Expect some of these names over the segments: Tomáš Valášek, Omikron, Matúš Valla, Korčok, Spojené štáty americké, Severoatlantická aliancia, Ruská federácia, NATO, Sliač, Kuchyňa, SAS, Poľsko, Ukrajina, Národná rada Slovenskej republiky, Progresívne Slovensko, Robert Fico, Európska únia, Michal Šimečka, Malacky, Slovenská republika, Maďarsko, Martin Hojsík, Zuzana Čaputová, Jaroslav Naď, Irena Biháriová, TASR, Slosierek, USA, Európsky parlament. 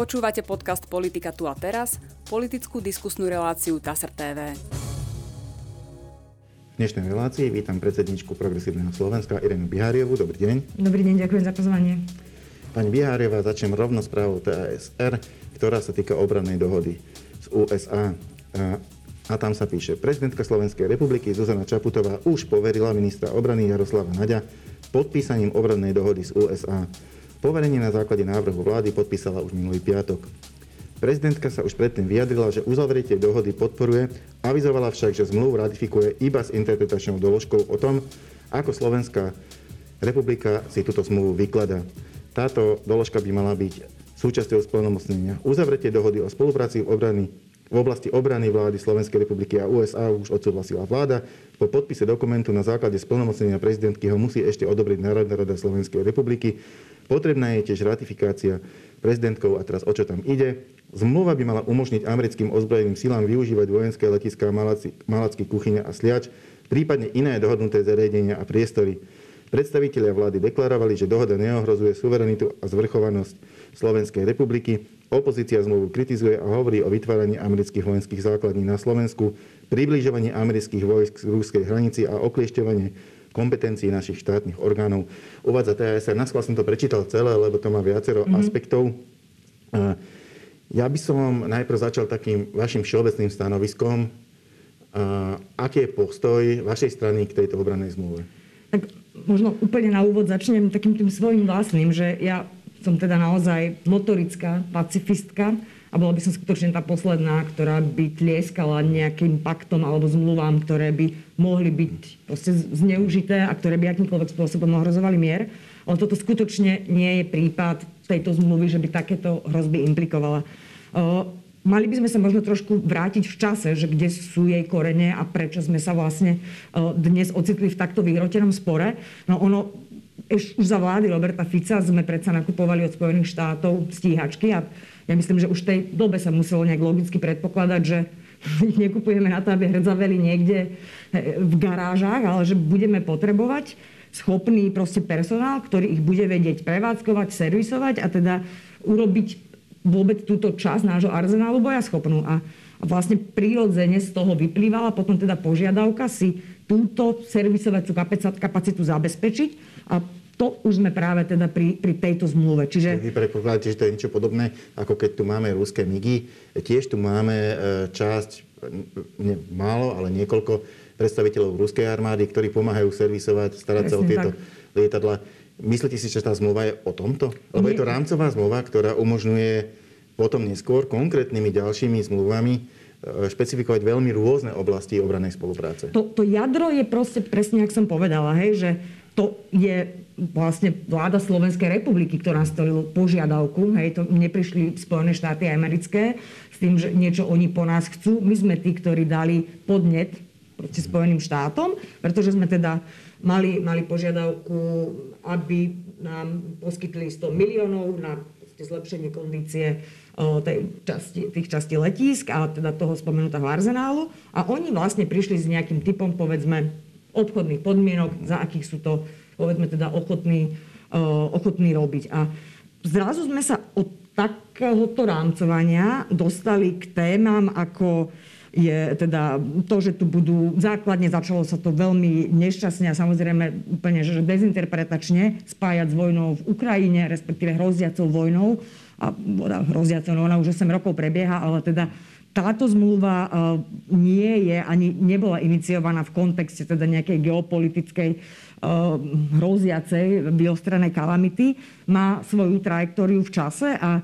Počúvate podcast Politika tu a teraz, politickú diskusnú reláciu TASR TV. V dnešnej relácii vítam predsedničku Progresívneho Slovenska Irenu Biháriovú. Dobrý deň. Dobrý deň, ďakujem za pozvanie. Pani Biháriová, začnem rovno správou TASR, ktorá sa týka obrannej dohody z USA. A tam sa píše, prezidentka Slovenskej republiky Zuzana Čaputová už poverila ministra obrany Jaroslava Naďa podpísaním obrannej dohody z USA. Poverenie na základe návrhu vlády podpísala už minulý piatok. Prezidentka sa už predtým vyjadrila, že uzavretie dohody podporuje, avizovala však, že zmluvu ratifikuje iba s interpretačnou doložkou o tom, ako Slovenská republika si túto zmluvu vykladá. Táto doložka by mala byť súčasťou splnomocnenia. Uzavretie dohody o spolupráci v oblasti obrany vlády Slovenskej republiky a USA už odsúhlasila vláda. Po podpise dokumentu na základe splnomocnenia prezidentky ho musí ešte odobriť Národná rada Slovenskej republiky. Potrebná je tiež ratifikácia prezidentkou. A teraz o čo tam ide? Zmluva by mala umožniť americkým ozbrojeným silám využívať vojenské letiská Malacky, Kuchyňa a Sliač, prípadne iné dohodnuté zariadenia a priestory. Predstavitelia vlády deklarovali, že dohoda neohrozuje suverenitu a zvrchovanosť Slovenskej republiky. Opozícia zmluvu kritizuje a hovorí o vytváraní amerických vojenských základní na Slovensku, približovanie amerických vojsk k ruskej hranici a okliešťovanie kompetencií našich štátnych orgánov. Uvádza TASR. Naschvál som to prečítal celé, lebo to má viacero aspektov. Ja by som najprv začal takým vašim všeobecným stanoviskom. Aký je postoj vašej strany k tejto obrannej zmluve? Tak možno úplne na úvod začnem takým tým svojím vlastným, že ja som teda naozaj motorická pacifistka a bola by som skutočne tá posledná, ktorá by tlieskala nejakým paktom alebo zmluvám, ktoré by mohli byť proste zneužité a ktoré by akýmkoľvek spôsobom ohrozovali mier. Ale toto skutočne nie je prípad tejto zmluvy, že by takéto hrozby implikovala. Mali by sme sa možno trošku vrátiť v čase, že kde sú jej korene a prečo sme sa vlastne dnes ocitli v takto vyhrotenom spore. No ono... Už za vlády Roberta Fica sme predsa nakupovali od Spojených štátov stíhačky a ja myslím, že už v tej dobe sa muselo nejak logicky predpokladať, že ich nekupujeme na to, aby hrdzaveli niekde v garážach, ale že budeme potrebovať schopný proste personál, ktorý ich bude vedieť prevádzkovať, servisovať a teda urobiť vôbec túto časť nášho arzenálu bojaschopnú. A vlastne prirodzene z toho vyplývala potom teda požiadavka si túto servisovaciu kapacitu zabezpečiť a to už sme práve teda pri tejto zmluve. Čiže... Vy predpokladáte, že to je niečo podobné, ako keď tu máme ruské migy. Tiež tu máme časť, málo, ale niekoľko predstaviteľov ruskej armády, ktorí pomáhajú servisovať, starať sa o tieto lietadlá. Myslíte si, že tá zmluva je o tomto? Lebo je to rámcová zmluva, ktorá umožňuje potom neskôr konkrétnymi ďalšími zmluvami špecifikovať veľmi rôzne oblasti obrannej spolupráce. To jadro je proste presne, jak som povedala, hej, že to je vlastne vláda Slovenskej republiky, ktorá nastolila požiadavku, hej, to neprišli Spojené štáty americké s tým, že niečo oni po nás chcú. My sme tí, ktorí dali podnet proti Spojeným štátom, pretože sme teda mali požiadavku, aby nám poskytli 100 miliónov na zlepšenie kondície tých častí letísk a teda toho spomenutého arzenálu. A oni vlastne prišli s nejakým typom, povedzme, obchodných podmienok, za akých sú to, povedzme, teda ochotní robiť. A zrazu sme sa od takéhoto rámcovania dostali k témam, ako je teda to, že tu budú základne, začalo sa to veľmi nešťastne a samozrejme úplne že dezinterpretačne spájať s vojnou v Ukrajine, respektíve hroziacou vojnou. A hroziacou, no ona už 8 rokov prebieha, ale teda táto zmluva nie je ani nebola iniciovaná v kontexte teda nejakej geopolitickej hroziacej biostrannej kalamity. Má svoju trajektóriu v čase a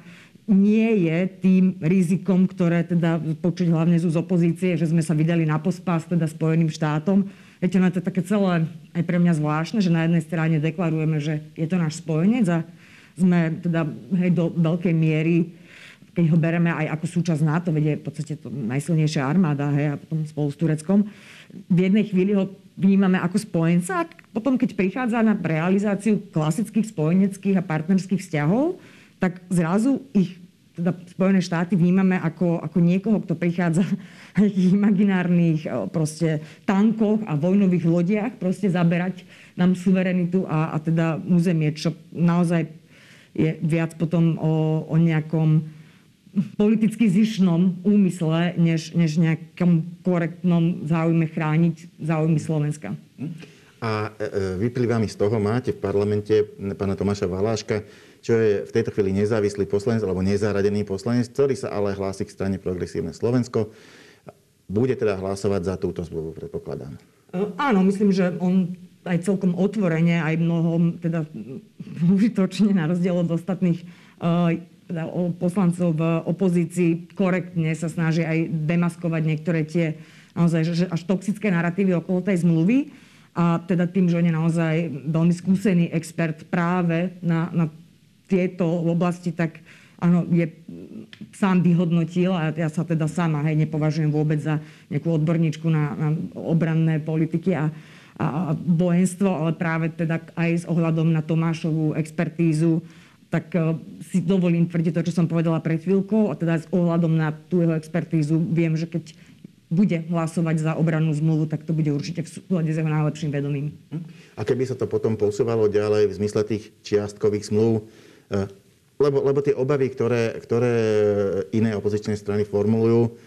nie je tým rizikom, ktoré teda počuť hlavne z opozície, že sme sa vydali na pospas teda Spojeným štátom. Viete, no to je také celé aj pre mňa zvláštne, že na jednej strane deklarujeme, že je to náš spojenec a sme teda do veľkej miery, keď ho bereme aj ako súčasť NATO, veď je v podstate to najsilnejšia armáda, a potom spolu s Tureckom. V jednej chvíli ho vnímame ako spojenca a potom, keď prichádza na realizáciu klasických spojeneckých a partnerských vzťahov, tak zrazu ich teda Spojené štáty vnímame ako niekoho, kto prichádza v imaginárnych proste tankoch a vojnových lodiach proste zaberať nám suverenitu a teda územie, čo naozaj je viac potom o nejakom politicky zištnom úmysle, než nejakom korektnom záujme chrániť záujmy Slovenska. A vyplýva mi z toho, máte v parlamente pána Tomáša Valáška, čo je v tejto chvíli nezávislý poslanec alebo nezaradený poslanec, ktorý sa ale hlási k strane Progresívne Slovensko. Bude teda hlasovať za túto zmluvu, predpokladám. Áno, myslím, že on aj celkom otvorene, aj mnohom teda užitočne na rozdiel od ostatných poslancov v opozícii korektne sa snaží aj demaskovať niektoré tie naozaj až toxické naratívy okolo tej zmluvy. A teda tým, že on je naozaj veľmi skúsený expert práve na tieto oblasti, tak áno, je sám vyhodnotil a ja sa teda sama nepovažujem vôbec za nejakú odborníčku na obranné politiky a vojenstvo, ale práve teda aj s ohľadom na Tomášovú expertízu, tak si dovolím tvrdiť to, čo som povedala pred chvíľkou. A teda s ohľadom na tú jeho expertízu viem, že keď bude hlasovať za obrannú zmluvu, tak to bude určite v súlade s jeho najlepším vedomím. A keby sa to potom posúvalo ďalej v zmysle tých čiastkových zmluv, lebo tie obavy, ktoré iné opozičné strany formulujú,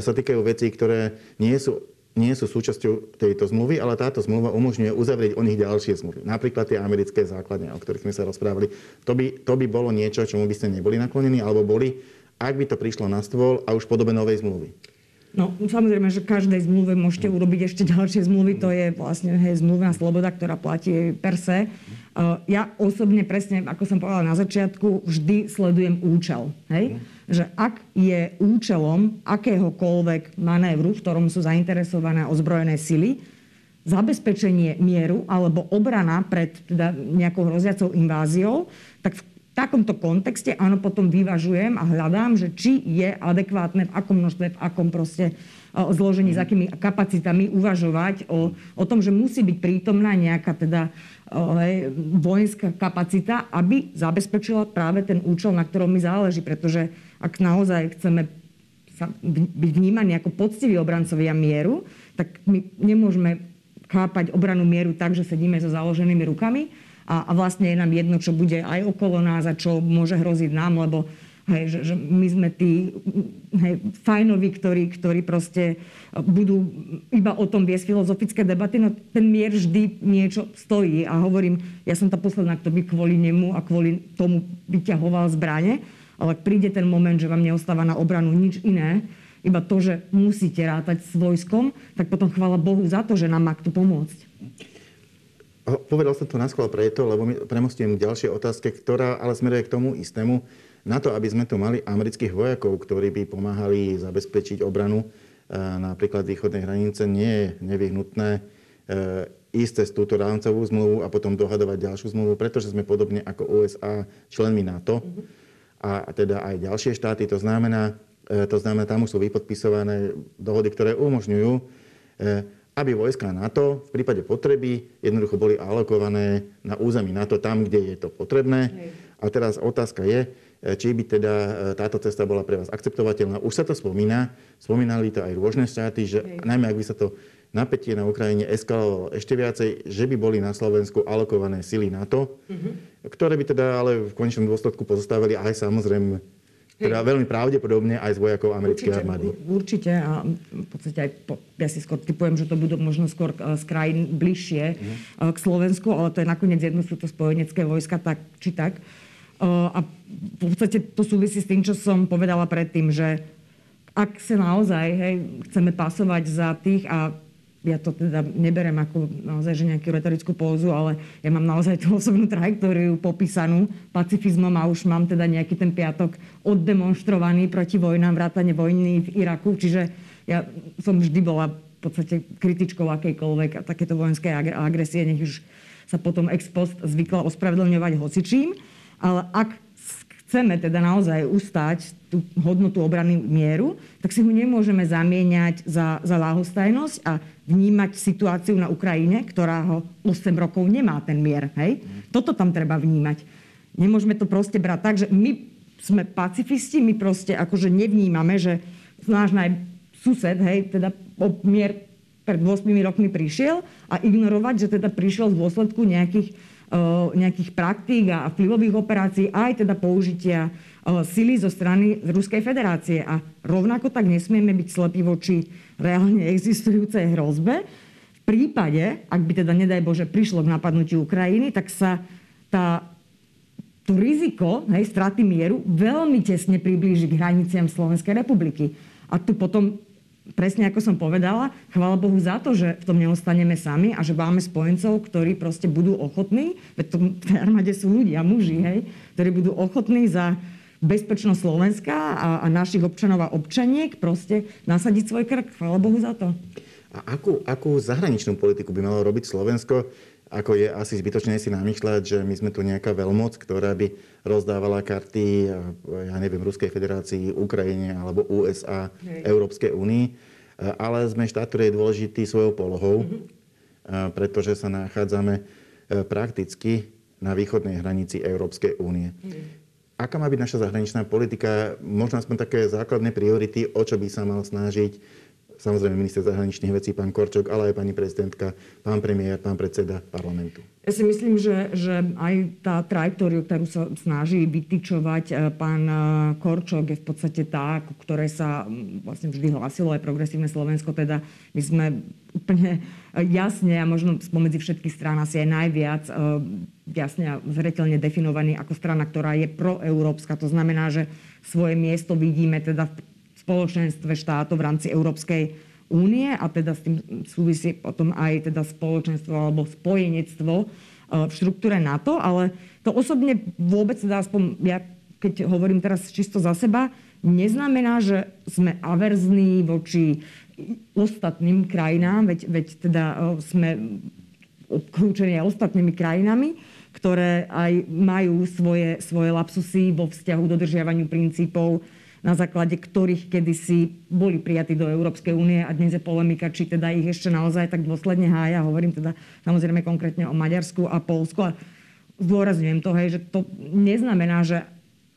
sa týkajú vecí, ktoré nie sú súčasťou tejto zmluvy, ale táto zmluva umožňuje uzavrieť o nich ďalšie zmluvy. Napríklad tie americké základne, o ktorých sme sa rozprávali. To by bolo niečo, čomu by ste neboli naklonení, alebo boli, ak by to prišlo na stôl a už v podobe novej zmluvy. No, samozrejme, že každej zmluve môžete urobiť ešte ďalšie zmluvy. To je vlastne zmluvná sloboda, ktorá platí per se. Ja osobne presne, ako som povedala na začiatku, vždy sledujem účel. Hej? Že ak je účelom akéhokoľvek manévru, v ktorom sú zainteresované ozbrojené sily, zabezpečenie mieru alebo obrana pred teda nejakou hroziacou inváziou, tak v takomto kontexte áno, potom vyvažujem a hľadám, že či je adekvátne, v akom množstve, v akom proste zložení, s akými kapacitami uvažovať o tom, že musí byť prítomná nejaká teda vojenská kapacita, aby zabezpečila práve ten účel, na ktorom mi záleží. Pretože ak naozaj chceme byť vnímaní ako poctiví obrancovia mieru, tak my nemôžeme chápať obranu mieru tak, že sedíme so založenými rukami, a vlastne je nám jedno, čo bude aj okolo nás a čo môže hroziť nám, lebo že my sme tí fajnoví, ktorí proste budú iba o tom viesť filozofické debaty. No ten mier vždy niečo stojí. A hovorím, ja som tá posledná, kto by kvôli nemu a kvôli tomu vyťahoval zbrane, ale ak príde ten moment, že vám neostáva na obranu nič iné, iba to, že musíte rátať s vojskom, tak potom chvála Bohu za to, že nám má kto pomôcť. Povedal som to naskôr preto, lebo premostím k ďalšej otázke, ktorá ale smeruje k tomu istému. Na to, aby sme tu mali amerických vojakov, ktorí by pomáhali zabezpečiť obranu napríklad východnej hranice, nie je nevyhnutné ísť cez túto rámcovú zmluvu a potom dohadovať ďalšiu zmluvu, pretože sme podobne ako USA členmi NATO a teda aj ďalšie štáty. To znamená, tam už sú vypodpisované dohody, ktoré umožňujú aby vojská NATO v prípade potreby jednoducho boli alokované na území NATO tam, kde je to potrebné. A teraz otázka je, či by teda táto cesta bola pre vás akceptovateľná. Už sa to spomína, spomínali to aj rôzne štáty, že najmä ak by sa to napätie na Ukrajine eskalovalo ešte viacej, že by boli na Slovensku alokované sily NATO, ktoré by teda ale v konečnom dôsledku pozostávali aj samozrejme teda veľmi pravdepodobne aj z vojakov americkej armády. Určite a v podstate aj ja si skôr typujem, že to budú možno skôr z krajín bližšie k Slovensku, ale to je nakoniec jedno, sú to spojenecké vojska, tak či tak. A v podstate to súvisí s tým, čo som povedala predtým, že ak sa naozaj chceme pasovať za tých a ja to teda neberem ako naozaj že nejakú retorickú pózu, ale ja mám naozaj tú osobnú trajektóriu popísanú pacifizmom a už mám teda nejaký ten piatok oddemonstrovaný proti vojnám, vrátane vojny v Iraku. Čiže ja som vždy bola v podstate kritičkou akejkoľvek takéto vojenské agresie, nech už sa potom ex post zvykla ospravedlňovať hocičím. Ale ak chceme teda naozaj ustať tú hodnotu obrany mieru, tak si ho nemôžeme zamieňať za ľahostajnosť a vnímať situáciu na Ukrajine, ktorá ho 8 rokov nemá ten mier. Hej? Toto tam treba vnímať. Nemôžeme to proste brať tak, že my sme pacifisti, my proste akože nevnímame, že náš sused, hej, teda mier pred 8 rokmi prišiel a ignorovať, že teda prišiel v dôsledku nejakých nejakých praktík a vplyvových operácií, aj teda použitia sily zo strany Ruskej federácie. A rovnako tak nesmieme byť slepí voči reálne existujúcej hrozbe. V prípade, ak by teda, nedaj Bože, prišlo k napadnutiu Ukrajiny, tak sa to riziko straty mieru veľmi tesne priblíži k hraniciam Slovenskej republiky. A tu potom, presne ako som povedala, chvála Bohu za to, že v tom neostaneme sami a že máme spojencov, ktorí proste budú ochotní, veď v tej armáde sú ľudia, muži, ktorí budú ochotní za bezpečnosť Slovenska a našich občanov a občaniek proste nasadiť svoj krk. Chvála Bohu za to. A akú zahraničnú politiku by malo robiť Slovensko? Ako je asi zbytočné si namýšľať, že my sme tu nejaká veľmoc, ktorá by rozdávala karty, ja neviem, Ruskej federácii, Ukrajine alebo USA, Európskej únii. Ale sme štát, ktorý je dôležitý svojou polohou, pretože sa nachádzame prakticky na východnej hranici Európskej únie. Aká má byť naša zahraničná politika? Možno aspoň také základné priority, o čo by sa mal snažiť samozrejme minister zahraničných vecí, pán Korčok, ale aj pani prezidentka, pán premiér, pán predseda parlamentu. Ja si myslím, že aj tá trajektória, ktorú sa snaží vytyčovať pán Korčok, je v podstate tá, ku ktorej sa vlastne vždy hlasilo aj Progresívne Slovensko. Teda my sme úplne jasne a možno spomedzi všetkých strán asi aj najviac jasne a zreteľne definovaní ako strana, ktorá je proeurópska. To znamená, že svoje miesto vidíme teda v spoločenstve štátov v rámci Európskej únie a teda s tým súvisí potom aj teda spoločenstvo alebo spojenectvo v štruktúre NATO, ale to osobne vôbec, teda aspoň ja keď hovorím teraz čisto za seba, neznamená, že sme averzní voči ostatným krajinám, veď teda sme obklúčení aj ostatnými krajinami, ktoré aj majú svoje lapsusy vo vzťahu dodržiavaniu princípov, na základe ktorých kedysi boli prijatí do Európskej únie a dnes je polemika, či teda ich ešte naozaj tak dôsledne hája. Hovorím teda samozrejme konkrétne o Maďarsku a Poľsku. A zdôrazňujem to, že to neznamená, že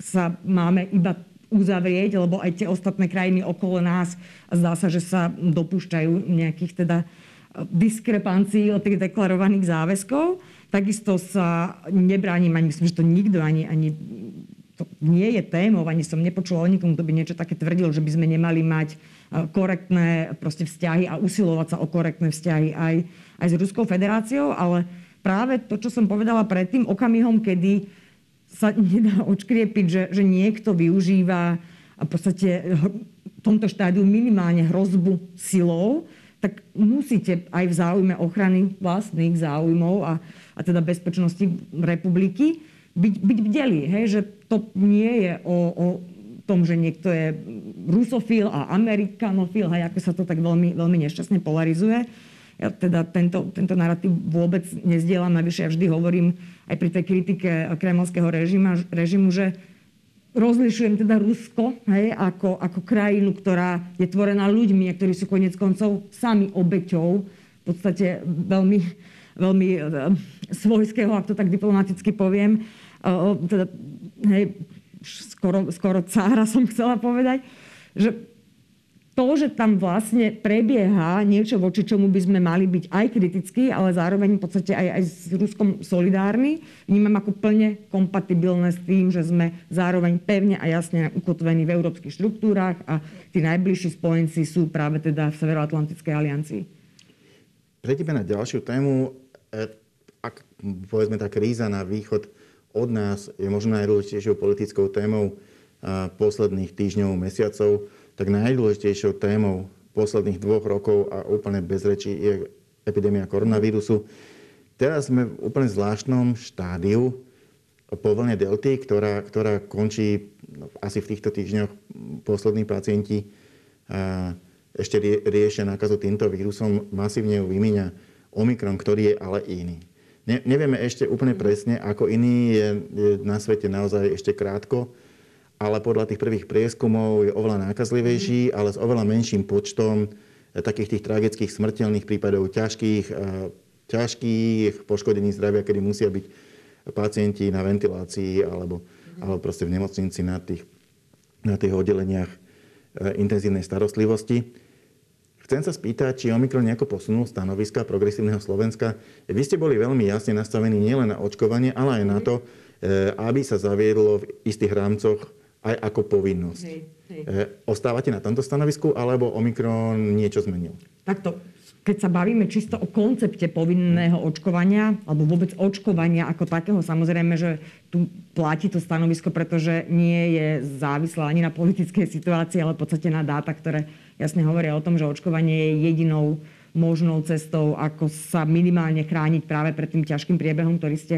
sa máme iba uzavrieť, lebo aj tie ostatné krajiny okolo nás zdá sa, že sa dopúšťajú nejakých teda diskrepancií od tých deklarovaných záväzkov. Takisto sa nebránim, ani myslím, že to nikto ani to nie je témou, ani som nepočula o nikomu, kto by niečo také tvrdil, že by sme nemali mať korektné vzťahy a usilovať sa o korektné vzťahy aj s Ruskou federáciou, ale práve to, čo som povedala predtým, okamihom, kedy sa nedá odškriepiť, že niekto využíva v podstate v tomto štádiu minimálne hrozbu silou, tak musíte aj v záujme ochrany vlastných záujmov a teda bezpečnosti republiky byť bdelí, že to nie je o tom, že niekto je rusofil a amerikanofil, ako sa to tak veľmi, veľmi nešťastne polarizuje. Ja teda tento narratív vôbec nezdielam, navyše ja vždy hovorím aj pri tej kritike kremelského režimu, že rozlišujem teda Rusko ako krajinu, ktorá je tvorená ľuďmi a ktorí sú koniec koncov sami obeťou v podstate veľmi svojského, ak to tak diplomaticky poviem, teda, skoro cára som chcela povedať, že to, že tam vlastne prebieha niečo, voči čomu by sme mali byť aj kritickí, ale zároveň v podstate aj s Ruskom solidárni, vnímam ako plne kompatibilné s tým, že sme zároveň pevne a jasne ukotvení v európskych štruktúrách a tí najbližší spojenci sú práve teda v Severoatlantickej aliancii. Prejdeme na ďalšiu tému. Ak, povedzme, tá kríza na východ od nás je možno najdôležitejšou politickou témou posledných týždňov, mesiacov, tak najdôležitejšou témou posledných 2 rokov a úplne bez rečí je epidémia koronavírusu. Teraz sme v úplne zvláštnom štádiu po vlne delty, ktorá končí asi v týchto týždňoch. Poslední pacienti ešte riešia nákazu týmto vírusom, masívne ju vymieňa Omikron, ktorý je ale iný. Nevieme ešte úplne presne, ako iný je na svete naozaj ešte krátko, ale podľa tých prvých prieskumov je oveľa nákazlivejší, ale s oveľa menším počtom takých tých tragických smrteľných prípadov, ťažkých poškodení zdravia, kedy musia byť pacienti na ventilácii alebo proste v nemocnici na tých oddeleniach intenzívnej starostlivosti. V Chcem sa spýtať, či Omikron nejako posunul stanoviska Progresívneho Slovenska. Vy ste boli veľmi jasne nastavení nielen na očkovanie, ale aj na to, aby sa zaviedlo v istých rámcoch aj ako povinnosť. Hej. Ostávate na tomto stanovisku, alebo Omikron niečo zmenil? Takto, keď sa bavíme čisto o koncepte povinného očkovania, alebo vôbec očkovania ako takého, samozrejme, že tu platí to stanovisko, pretože nie je závislé ani na politickej situácii, ale v podstate na dáta, ktoré jasne hovoria o tom, že očkovanie je jedinou možnou cestou, ako sa minimálne chrániť práve pred tým ťažkým priebehom, ktorý ste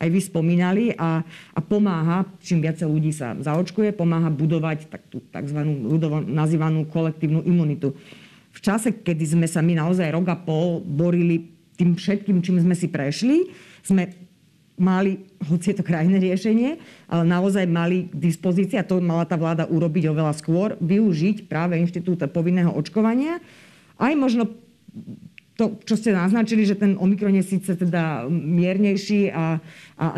aj vy spomínali, a pomáha, čím viac ľudí sa zaočkuje, pomáha budovať tú tzv. Ľudovo nazývanú kolektívnu imunitu. V čase, kedy sme sa my naozaj rok a pol borili tým všetkým, čím sme si prešli, sme mali, hoci je to krajné riešenie, ale naozaj mali k dispozícii, a to mala tá vláda urobiť oveľa skôr, využiť práve inštitút povinného očkovania. Aj možno to, čo ste naznačili, že ten Omikron je síce teda miernejší a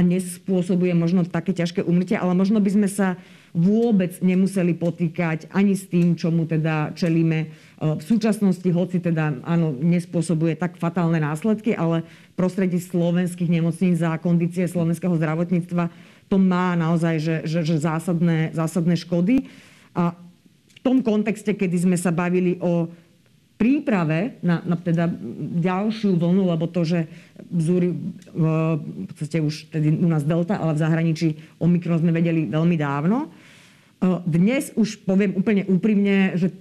nespôsobuje možno také ťažké úmrtie, ale možno by sme sa vôbec nemuseli potýkať ani s tým, čomu teda čelíme v súčasnosti, hoci teda áno, nespôsobuje tak fatálne následky, ale v prostredí slovenských nemocníc za kondície slovenského zdravotníctva to má naozaj že zásadné škody. A v tom kontexte, kedy sme sa bavili o príprave na teda ďalšiu vlnu, lebo to, že vzúri v podstate už tedy u nás delta, ale v zahraničí Omikron sme vedeli veľmi dávno. Dnes už poviem úplne úprimne, že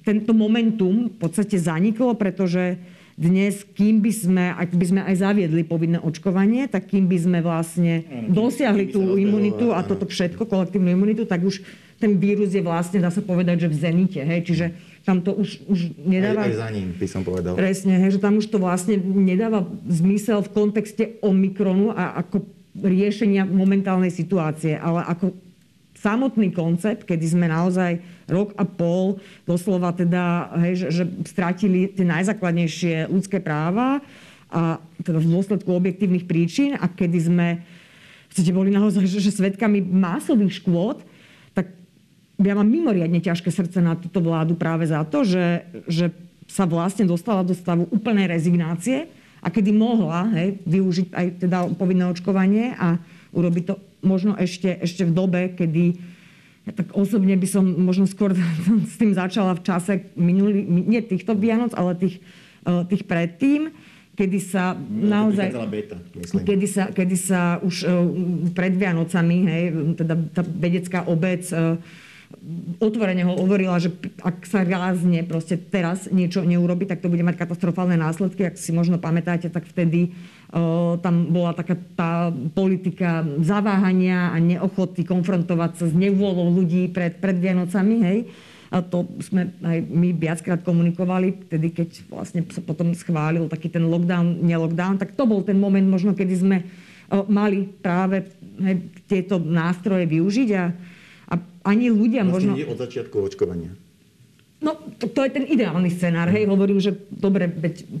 tento momentum v podstate zaniklo, pretože dnes, ak by sme aj zaviedli povinné očkovanie, tak kým by sme vlastne dosiahli tú imunitu a toto všetko, kolektívnu imunitu, tak už ten vírus je vlastne, dá sa povedať, že v zenite. Hej? Čiže tam to už nedáva... Aj za ním by som povedal. Presne, hej? Že tam už to vlastne nedáva zmysel v kontexte Omikronu a ako riešenia momentálnej situácie, ale ako samotný koncept, kedy sme naozaj rok a pol doslova teda, hej, že stratili tie najzákladnejšie ľudské práva a teda v dôsledku objektívnych príčin, a kedy sme boli naozaj že svedkami masových škôd, ja mám mimoriadne ťažké srdce na túto vládu práve za to, že sa vlastne dostala do stavu úplnej rezignácie a kedy mohla využiť aj teda povinné očkovanie a urobiť to možno ešte v dobe, kedy ja tak osobne by som možno skôr s tým začala v čase nie týchto Vianoc, ale tých predtým, kedy sa naozaj... Kedy sa už pred Vianocami, teda tá vedecká obec otvorene hovorila, že ak sa rázne proste teraz niečo neurobi, tak to bude mať katastrofálne následky. Ak si možno pamätáte, tak vtedy tam bola taká tá politika zaváhania a neochoty konfrontovať sa s nevôľou ľudí pred Vianocami, hej. A to sme aj my viackrát komunikovali, vtedy, keď vlastne sa potom schválil taký ten lockdown, nelockdown, tak to bol ten moment možno, kedy sme mali práve tieto nástroje využiť a ani ľudia vlastne možno... Vlastne nie od začiatku očkovania. No, to je ten ideálny scenár, hej. Hovorím, že dobre,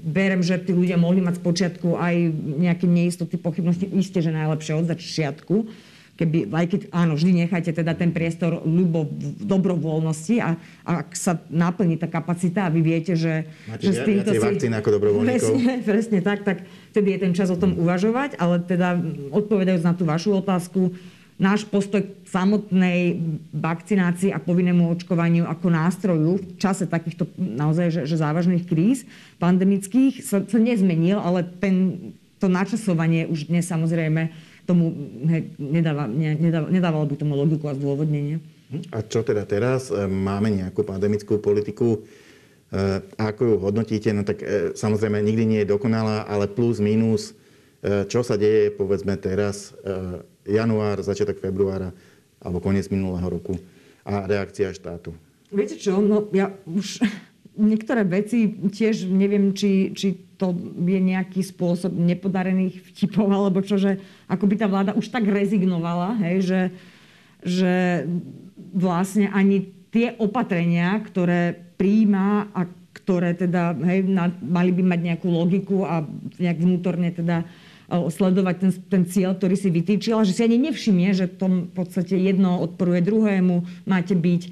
verím, že tí ľudia mohli mať z počiatku aj nejaké neistoty, pochybnosti. Isté, že najlepšie od začiatku. Keby, aj keď áno, vždy nechajte teda ten priestor dobrovoľnosti a ak sa naplní tá kapacita a vy viete, že... Máte že s týmto si... vakcín ako dobrovoľníkov. Presne tak vtedy je ten čas o tom uvažovať, ale teda odpovedajúc na tú vašu otázku, náš postoj k samotnej vakcinácii a povinnému očkovaniu ako nástroju v čase takýchto naozaj že závažných kríz pandemických sa nezmenil, ale to načasovanie už dnes samozrejme tomu nedávalo by tomu logiku a zdôvodnenie. A čo teda teraz? Máme nejakú pandemickú politiku? Ako ju hodnotíte? No tak samozrejme nikdy nie je dokonalá, ale plus, minus, čo sa deje povedzme teraz január, začiatok februára alebo koniec minulého roku a reakcia štátu. Viete čo? No ja už niektoré veci tiež neviem, či to je nejaký spôsob nepodarených vtipov alebo čo, že ako by tá vláda už tak rezignovala, hej, že vlastne ani tie opatrenia, ktoré prijíma a ktoré teda mali by mať nejakú logiku a nejak vnútorne teda sledovať ten cieľ, ktorý si vytýčila, že si ani nevšimne, že v podstate jedno odporuje druhému, máte byť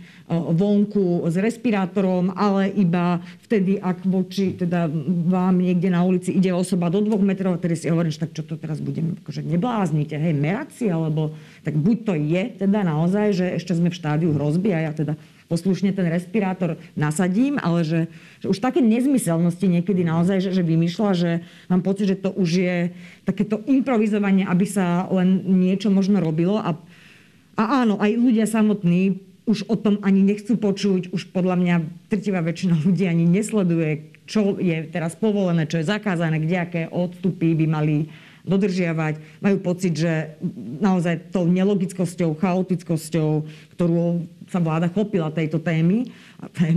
vonku s respirátorom, ale iba vtedy, ak voči teda vám niekde na ulici ide osoba do 2 metrov, a teraz si hovorím, že tak čo to teraz budeme, akože nebláznite, hej, meraci, alebo tak buď to je teda naozaj, že ešte sme v štádiu hrozby a ja teda poslušne ten respirátor nasadím, ale že už také nezmyselnosti niekedy naozaj, že vymýšľa, že mám pocit, že to už je takéto improvizovanie, aby sa len niečo možno robilo. A áno, aj ľudia samotní už o tom ani nechcú počuť, už podľa mňa trtivá väčšina ľudí ani nesleduje, čo je teraz povolené, čo je zakázané, kde aké odstupy by mali dodržiavať. Majú pocit, že naozaj tou nelogickosťou, chaotickosťou, ktorú sa vláda chopila tejto témy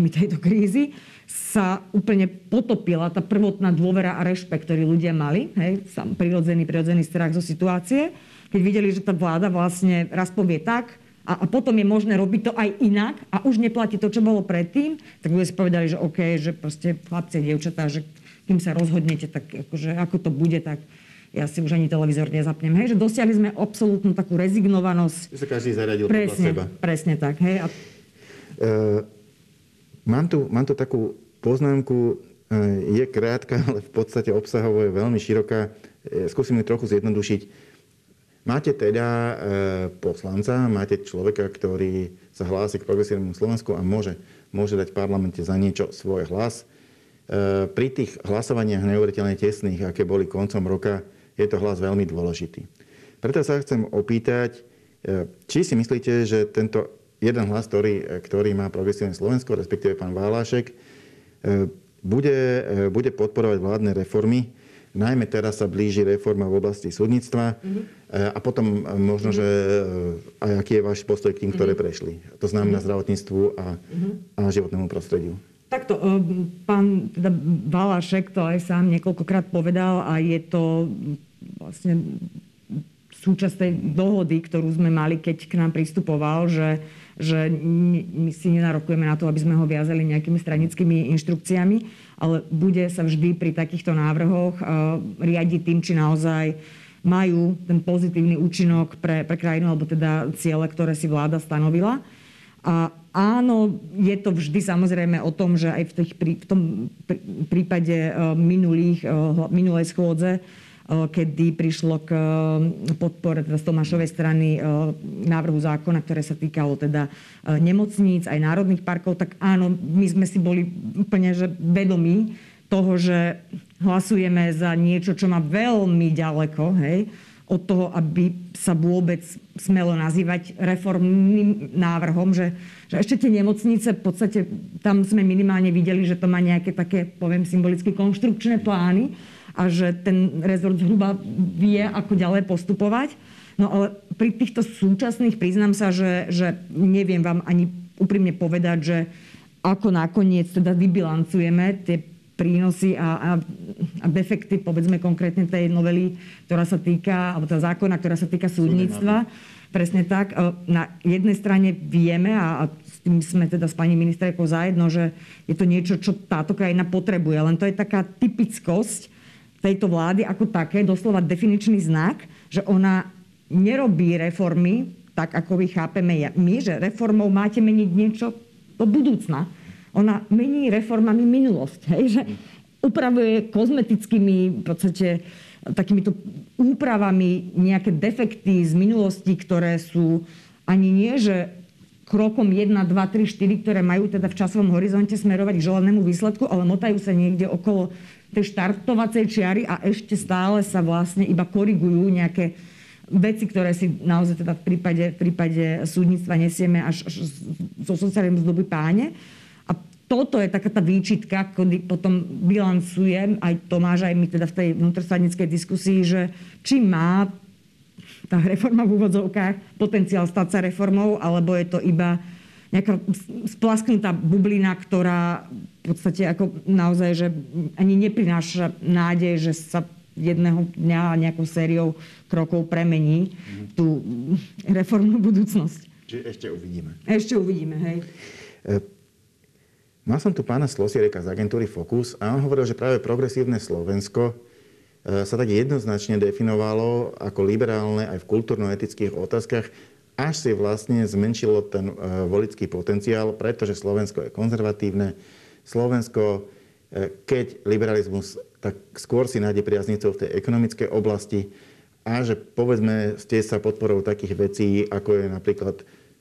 tejto krízy, sa úplne potopila tá prvotná dôvera a rešpekt, ktorý ľudia mali. Hej, prirodzený strach zo situácie. Keď videli, že tá vláda vlastne raz povie tak a potom je možné robiť to aj inak a už neplatí to, čo bolo predtým, tak ľudia si povedali, že OK, že proste chlapci a dievčatá, že kým sa rozhodnete, tak akože, ako to bude, tak ja si už ani televízor nezapnem, hej, že dosiahli sme absolútnu takú rezignovanosť. Že sa každý zaradil podľa seba. Presne tak, hej. Mám tu takú poznámku, je krátka, ale v podstate obsahovo je veľmi široká. Skúsim ju trochu zjednodušiť. Máte teda poslanca, máte človeka, ktorý sa hlási k Progresívnemu Slovensku a môže dať v parlamente za niečo svoj hlas. Pri tých hlasovaniach neuveriteľne tesných, aké boli koncom roka, je to hlas veľmi dôležitý. Preto sa chcem opýtať, či si myslíte, že tento jeden hlas, ktorý má Progresívne Slovensko, respektíve pán Valášek, bude podporovať vládne reformy. Najmä teraz sa blíži reforma v oblasti súdnictva a potom možno, že aj aký je váš postoj k tým, ktoré prešli. To znamená zdravotníctvu a životnému prostrediu. Takto, pán teda Valášek to aj sám niekoľkokrát povedal a je to vlastne súčasť tej dohody, ktorú sme mali, keď k nám pristupoval, že my si nenarokujeme na to, aby sme ho viazali nejakými stranickými inštrukciami, ale bude sa vždy pri takýchto návrhoch riadiť tým, či naozaj majú ten pozitívny účinok pre krajinu, alebo teda ciele, ktoré si vláda stanovila. A áno, je to vždy samozrejme o tom, že aj v tom prípade minulej schôdze, kedy prišlo k podpore teda z Tomášovej strany návrhu zákona, ktoré sa týkalo teda nemocníc, aj národných parkov, tak áno, my sme si boli úplne že vedomí toho, že hlasujeme za niečo, čo má veľmi ďaleko, hej, od toho, aby sa vôbec smelo nazývať reformným návrhom, že ešte tie nemocnice, v podstate tam sme minimálne videli, že to má nejaké také, poviem symbolicky, konštrukčné plány a že ten rezort zhruba vie, ako ďalej postupovať. No ale pri týchto súčasných priznám sa, že neviem vám ani úprimne povedať, že ako nakoniec teda vybilancujeme tie prínosy a defekty, povedzme konkrétne tej novely, ktorá sa týka, alebo tá zákona, ktorá sa týka súdnictva. Presne tak. Na jednej strane vieme, a s tým sme teda s pani ministerkou zajedno, že je to niečo, čo táto krajina potrebuje. Len to je taká typickosť tejto vlády ako také, doslova definičný znak, že ona nerobí reformy tak, ako ich chápeme my, že reformou máte meniť niečo do budúcna. Ona mení reformami minulosť, hej, že upravuje kozmetickými, v podstate takýmito úpravami nejaké defekty z minulosti, ktoré sú ani nie, že krokom 1, 2, 3, 4, ktoré majú teda v časovom horizonte smerovať k želanému výsledku, ale motajú sa niekde okolo tej štartovacej čiary a ešte stále sa vlastne iba korigujú nejaké veci, ktoré si naozaj teda v prípade súdnictva nesieme až zo socializmu z doby páne. Toto je taká tá výčitka, kedy potom bilancujem aj Tomáš, aj my teda v tej vnútrostranickej diskusii, že či má tá reforma v úvodzovkách potenciál stať sa reformou, alebo je to iba nejaká splasknutá bublina, ktorá v podstate ako naozaj, že ani neprináša nádej, že sa jedného dňa nejakou sériou krokov premení tú reformnú budúcnosť. Čiže ešte uvidíme. Ešte uvidíme, hej. Mal som tu pána Slosiereka z agentúry Focus a on hovoril, že práve Progresívne Slovensko sa tak jednoznačne definovalo ako liberálne aj v kultúrno-etických otázkach, až si vlastne zmenšilo ten voličský potenciál, pretože Slovensko je konzervatívne. Slovensko, keď liberalizmus, tak skôr si nájde priaznicov v tej ekonomickej oblasti a že povedzme ste sa podporou takých vecí, ako je napríklad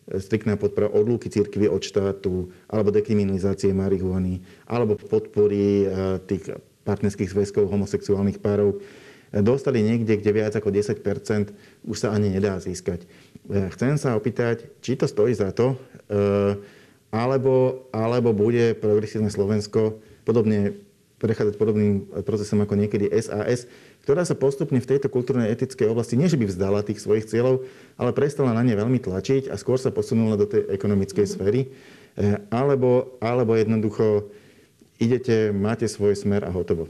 striktná podpora odlúky cirkvi od štátu, alebo dekriminalizácie marihuany, alebo podpory tých partnerských zväzkov homosexuálnych párov, dostali niekde, kde viac ako 10% už sa ani nedá získať. Chcem sa opýtať, či to stojí za to, alebo bude Progresívne Slovensko podobne prechádzať podobným procesom ako niekedy SAS, ktorá sa postupne v tejto kultúrnej etickej oblasti nie že by vzdala tých svojich cieľov, ale prestala na ne veľmi tlačiť a skôr sa posunula do tej ekonomickej sféry. Alebo jednoducho idete, máte svoj smer a hotovo.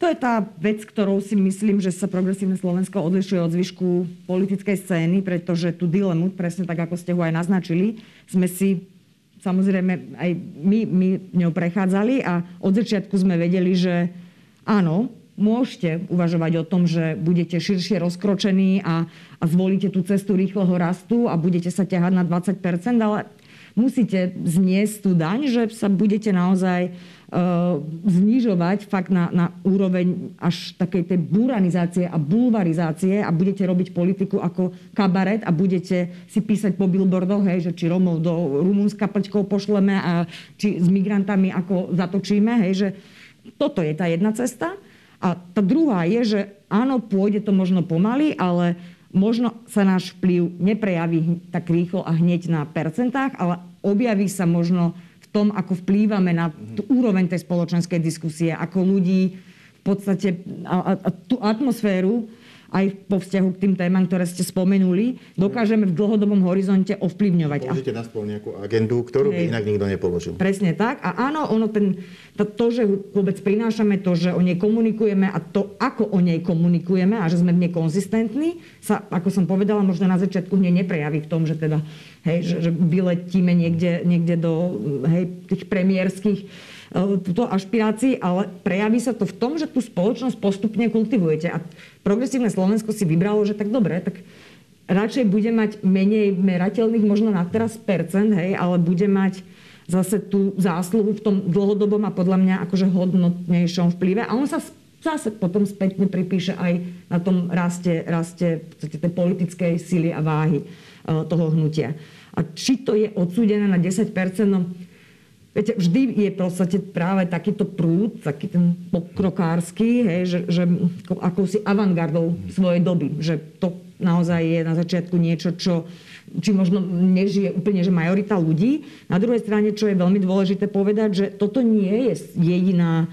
To je tá vec, ktorou si myslím, že sa Progresívne Slovensko odlišuje od zvyšku politickej scény, pretože tú dilemu, presne tak, ako ste ho aj naznačili, sme si samozrejme aj my ňou prechádzali a od začiatku sme vedeli, že áno, môžete uvažovať o tom, že budete širšie rozkročení a zvolíte tú cestu rýchleho rastu a budete sa ťahať na 20%, ale musíte zniesť tú daň, že sa budete naozaj znižovať fakt na úroveň až takej tej buranizácie a bulvarizácie a budete robiť politiku ako kabaret a budete si písať po billboardoch, hej, že či Romov do Rumunska prťkov pošleme a či s migrantami ako zatočíme, hej, že toto je tá jedna cesta. A tá druhá je, že áno, pôjde to možno pomaly, ale možno sa náš vplyv neprejaví tak rýchlo a hneď na percentách, ale objaví sa možno v tom, ako vplývame na tú úroveň tej spoločenskej diskusie, ako ľudí v podstate a tú atmosféru aj po vzťahu k tým témam, ktoré ste spomenuli, dokážeme v dlhodobom horizonte ovplyvňovať. Položíte na spôl nejakú agendu, ktorú by inak nikto nepoložil. Presne tak. A áno, ono to, že vôbec prinášame, to, že o nej komunikujeme a to, ako o nej komunikujeme a že sme v nej konzistentní, sa, ako som povedala, možno na začiatku mne neprejaví v tom, že teda, hej, že vyletíme niekde do tých premiérskych túto ašpirácii, ale prejaví sa to v tom, že tú spoločnosť postupne kultivujete. A Progresívne Slovensko si vybralo, že tak dobre, tak radšej bude mať menej merateľných možno na teraz percent, hej, ale bude mať zase tú zásluhu v tom dlhodobom a podľa mňa akože hodnotnejšom vplyve. A on sa zase potom spätne pripíše aj na tom raste tej politickej sily a váhy toho hnutia. A či to je odsúdené na 10%, viete, vždy je proste práve takýto prúd, taký ten pokrokársky, hej, že akousi avantgardou svojej doby. Že to naozaj je na začiatku niečo, či možno nežije úplne, že majorita ľudí. Na druhej strane, čo je veľmi dôležité povedať, že toto nie je jediná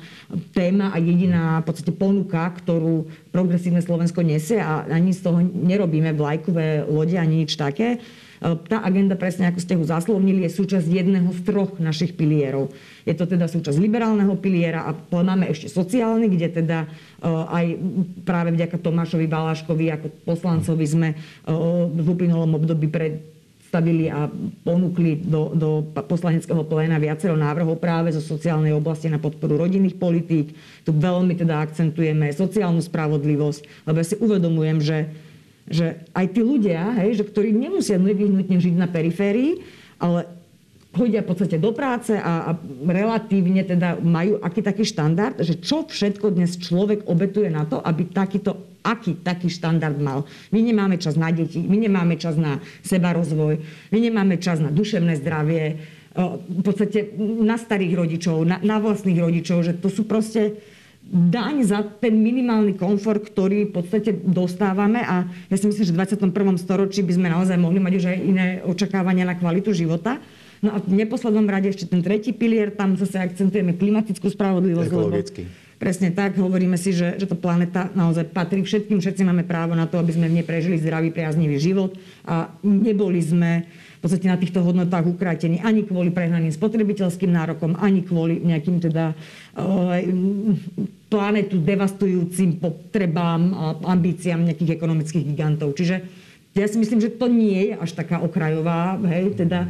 téma a jediná v podstate ponuka, ktorú Progresívne Slovensko nesie a ani z toho nerobíme vlajkové lode ani nič také. Tá agenda, presne ako ste ho zaslovnili, je súčasť jedného z troch našich pilierov. Je to teda súčasť liberálneho piliera a máme ešte sociálny, kde teda aj práve vďaka Tomášovi Valáškovi ako poslancovi sme v uplynulom období predstavili a ponúkli do poslaneckého pléna viacero návrhov práve zo sociálnej oblasti na podporu rodinných politík. Tu veľmi teda akcentujeme sociálnu spravodlivosť, lebo ja si uvedomujem, že aj tí ľudia, hej, že ktorí nemusia nevyhnutne žiť na periférii, ale chodia v podstate do práce a relatívne teda majú aký taký štandard, že čo všetko dnes človek obetuje na to, aby aký taký štandard mal. My nemáme čas na deti, my nemáme čas na sebarozvoj, my nemáme čas na duševné zdravie, v podstate na starých rodičov, na vlastných rodičov, že to sú proste daň za ten minimálny komfort, ktorý v podstate dostávame a ja si myslím, že v 21. storočí by sme naozaj mohli mať už aj iné očakávania na kvalitu života. No a v neposlednom rade ešte ten tretí pilier, tam zase akcentujeme klimatickú spravodlivosť. Ekologicky. Presne tak, hovoríme si, že tá planéta naozaj patrí všetkým, všetci máme právo na to, aby sme v nej prežili zdravý, priaznivý život a neboli sme v podstate na týchto hodnotách ukrátení ani kvôli prehnaným spotrebiteľským nárokom, ani kvôli nejakým teda planetu devastujúcim potrebám a ambíciám nejakých ekonomických gigantov. Čiže Ja si myslím, že to nie je až taká okrajová, hej, teda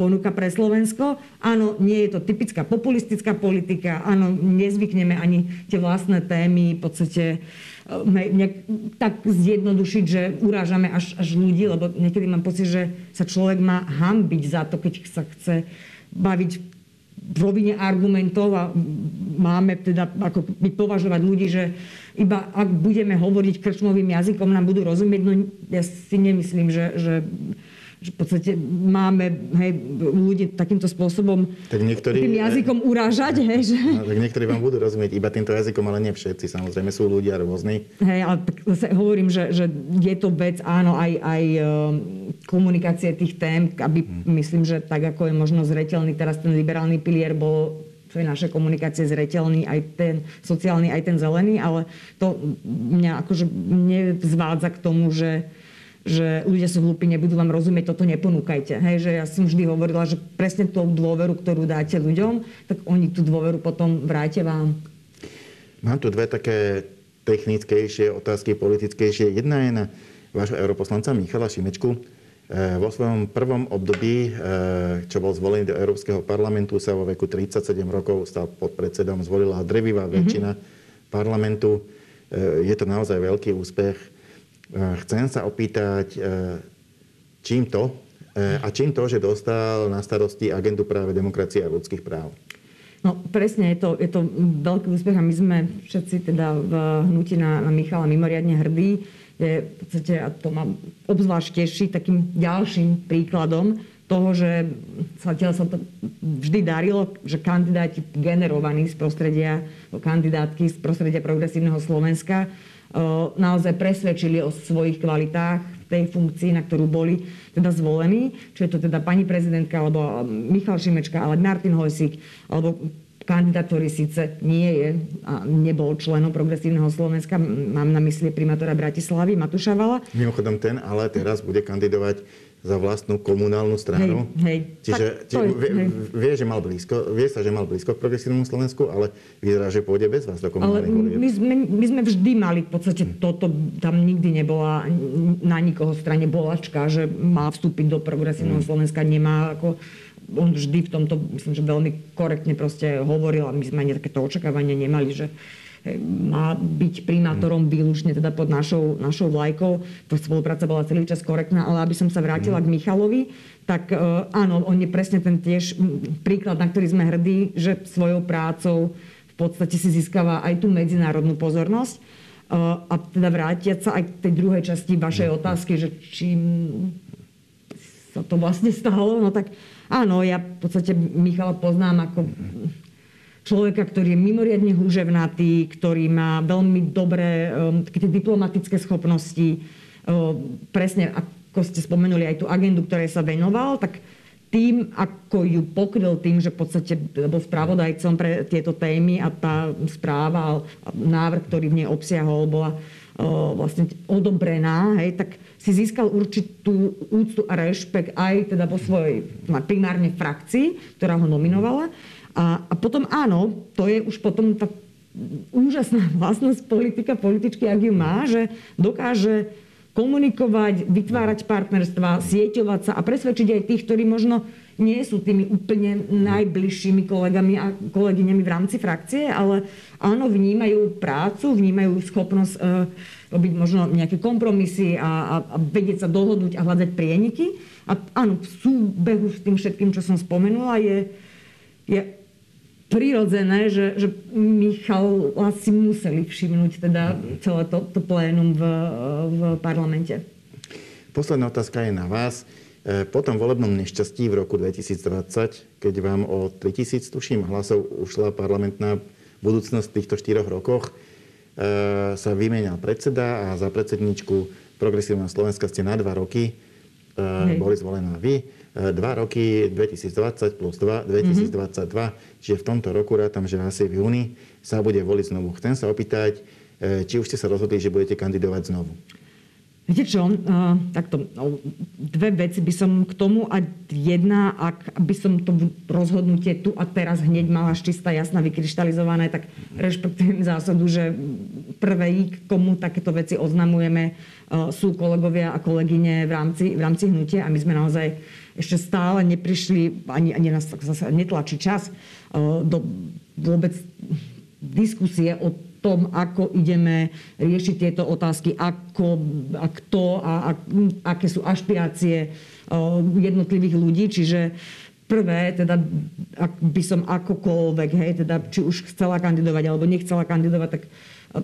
ponuka pre Slovensko. Áno, nie je to typická populistická politika, áno, nezvykneme ani tie vlastné témy v podstate tak zjednodušiť, že urážame až ľudí, lebo niekedy mám pocit, že sa človek má hanbiť za to, keď sa chce baviť v rovine argumentov a máme teda ako považovať ľudí, že iba ak budeme hovoriť krčmovým jazykom, nám budú rozumieť. No ja si nemyslím, že v podstate máme ľudí takýmto spôsobom tým jazykom urážať. Hej, že... No, tak niektorí vám budú rozumieť iba týmto jazykom, ale nie všetci. Samozrejme sú ľudia rôzni. Hej, ale zase hovorím, že je to vec, áno, aj komunikácie tých tém, aby myslím, že tak ako je možno zreteľný teraz ten liberálny pilier, bolo tej našej komunikácie zreteľný, aj ten sociálny, aj ten zelený, ale to mňa akože nezvádza k tomu, že ľudia sú hlúpi, nebudú vám rozumieť, toto neponúkajte. Hej, že ja som vždy hovorila, že presne tú dôveru, ktorú dáte ľuďom, tak oni tú dôveru potom vrátia vám. Mám tu dve také technickejšie otázky, politickejšie. Jedna je na vášho europoslanca Michala Šimečku. Vo svojom prvom období, čo bol zvolený do Európskeho parlamentu, sa vo veku 37 rokov stal podpredsedom, zvolila drvivá väčšina parlamentu. Je to naozaj veľký úspech. Chcem sa opýtať, čím to? A čím to, že dostal na starosti agendu práve demokracie a ľudských práv? No presne, je to veľký úspech a my sme všetci teda v hnutí na Michala mimoriadne hrdí. Je v podstate, a to ma obzvlášť teší, takým ďalším príkladom toho, že sa to vždy darilo, že kandidáti generovaní z prostredia, kandidátky z prostredia Progresívneho Slovenska naozaj presvedčili o svojich kvalitách v tej funkcii, na ktorú boli teda zvolení. Čo je to teda pani prezidentka, alebo Michal Šimečka, alebo Martin Hojsík, alebo kandidát, ktorý síce nie je a nebol členom Progresívneho Slovenska, mám na mysli primátora Bratislavy, Matúša Valla. Mimochodom ten, ale teraz bude kandidovať za vlastnú komunálnu stranu. Hej. Čiže vie, že mal blízko, vie sa, že mal blízko k Progresívnemu Slovensku, ale vyzerá, že pôjde bez vás do komunálnych volieb. My sme vždy mali v podstate toto, tam nikdy nebola na nikoho strane bolačka, že má vstúpiť do Progresívneho Slovenska, nemá ako... On vždy v tomto, myslím, že veľmi korektne proste hovoril a my sme ani takéto očakávania nemali, že má byť primátorom výlučne teda pod našou vlajkou. To spolupráca bola celý čas korektná, ale aby som sa vrátila k Michalovi, tak áno, on je presne ten tiež príklad, na ktorý sme hrdí, že svojou prácou v podstate si získava aj tú medzinárodnú pozornosť. A teda vrátiať sa aj k tej druhej časti vašej otázky, že čím sa to vlastne stalo, no tak... Áno, ja v podstate Michala poznám ako človeka, ktorý je mimoriadne húževnatý, ktorý má veľmi dobré také diplomatické schopnosti. Presne, ako ste spomenuli, aj tú agendu, ktorej sa venoval, tak tým, ako ju pokryl tým, že v podstate bol spravodajcom pre tieto témy a tá správa a návrh, ktorý v nej obsiahol, bola vlastne odobrená, hej, tak si získal určitú úctu a rešpekt aj teda vo svojej primárne frakcii, ktorá ho nominovala. A potom áno, to je už potom tá úžasná vlastnosť političky, ak ju má, že dokáže komunikovať, vytvárať partnerstva, sieťovať sa a presvedčiť aj tých, ktorí možno nie sú tými úplne najbližšími kolegami a kolegyňami v rámci frakcie, ale áno, vnímajú prácu, vnímajú schopnosť robiť možno nejaké kompromisy a vedieť sa dohodnúť a hľadať prieniky. A áno, v súbehu s tým všetkým, čo som spomenula, je prirodzené, že Michal asi museli všimnúť teda celé to plénum v parlamente. Posledná otázka je na vás. Po tom volebnom nešťastí v roku 2020, keď vám o 3000 tuším hlasov ušla parlamentná budúcnosť v týchto 4 rokoch, sa vymenial predseda a za predsedničku Progresívneho Slovenska ste na 2 roky boli zvolená vy. 2 roky 2020 plus 2, 2022, čiže v tomto roku, rátam, že asi v júni, sa bude voliť znovu. Chcem sa opýtať, či už ste sa rozhodli, že budete kandidovať znovu. Viete čo, takto, dve veci by som k tomu a jedna, ak by som to rozhodnutie tu a teraz hneď mala čistá, jasná, vykryštalizované, tak rešpektujem zásadu, že prvé, komu takéto veci oznamujeme, sú kolegovia a kolegyne v rámci hnutia a my sme naozaj ešte stále neprišli, ani nás zase netlačí čas, do vôbec diskusie o tom, ako ideme riešiť tieto otázky, ako a kto a aké sú ašpirácie jednotlivých ľudí. Čiže prvé, teda, ak by som akokoľvek, hej, teda, či už chcela kandidovať alebo nechcela kandidovať, tak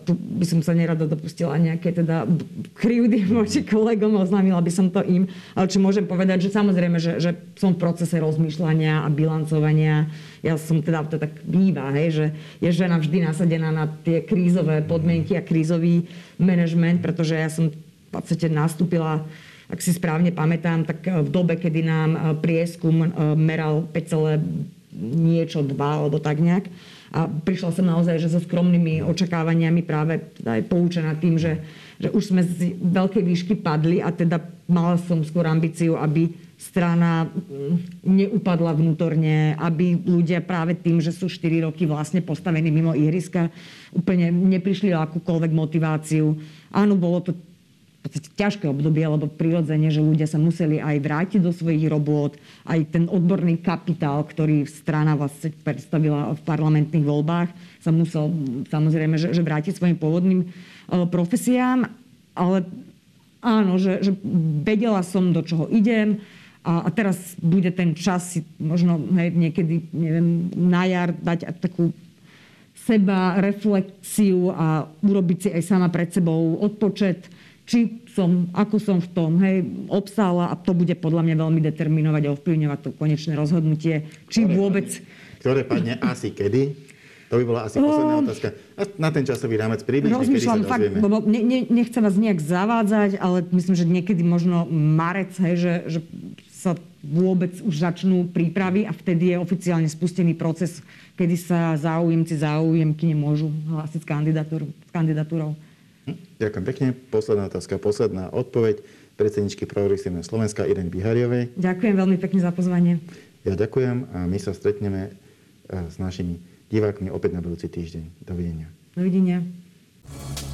tu by som sa nerada dopustila nejaké teda krivdy voči kolegom, oznámila by som to im. Ale čo môžem povedať, že samozrejme, že som v procese rozmýšľania a bilancovania. Ja som teda, to tak býva, hej, že je žena vždy nasadená na tie krízové podmienky a krízový manažment, pretože ja som v podstate nastúpila, ak si správne pamätám, tak v dobe, kedy nám prieskum meral 5,2 alebo tak nejak. A prišla som naozaj, že so skromnými očakávaniami práve aj poučená tým, že už sme z veľkej výšky padli a teda mala som skôr ambíciu, aby strana neupadla vnútorne, aby ľudia práve tým, že sú 4 roky vlastne postavení mimo ihriska, úplne neprišli o akúkoľvek motiváciu. Áno, bolo to ťažké obdobie, lebo prirodzene, že ľudia sa museli aj vrátiť do svojich robôt, aj ten odborný kapitál, ktorý strana vlastne predstavila v parlamentných voľbách, sa musel samozrejme, že vrátiť svojim pôvodným profesiám, ale áno, že vedela som, do čoho idem a teraz bude ten čas si možno niekedy, neviem, na jar dať takú seba reflexiu a urobiť si aj sama pred sebou odpočet, či som, ako som v tom, hej, obstála a to bude podľa mňa veľmi determinovať a ovplyvňovať to konečné rozhodnutie. Či ktoré vôbec... Ktoré padne asi kedy? To by bola asi posledná otázka. A na ten časový rámec približne, kedy sa dozvieme. Fakt, nechcem vás nejak zavádzať, ale myslím, že niekedy možno marec, hej, že sa vôbec už začnú prípravy a vtedy je oficiálne spustený proces, kedy sa záujemky nemôžu hlásiť s kandidatúrou. Ďakujem pekne. Posledná otázka, posledná odpoveď predsedničky Progresívneho Slovenska Ireny Biháriovej. Ďakujem veľmi pekne za pozvanie. Ja ďakujem a my sa stretneme s našimi divákmi opäť na budúci týždeň. Dovidenia. Dovidenia.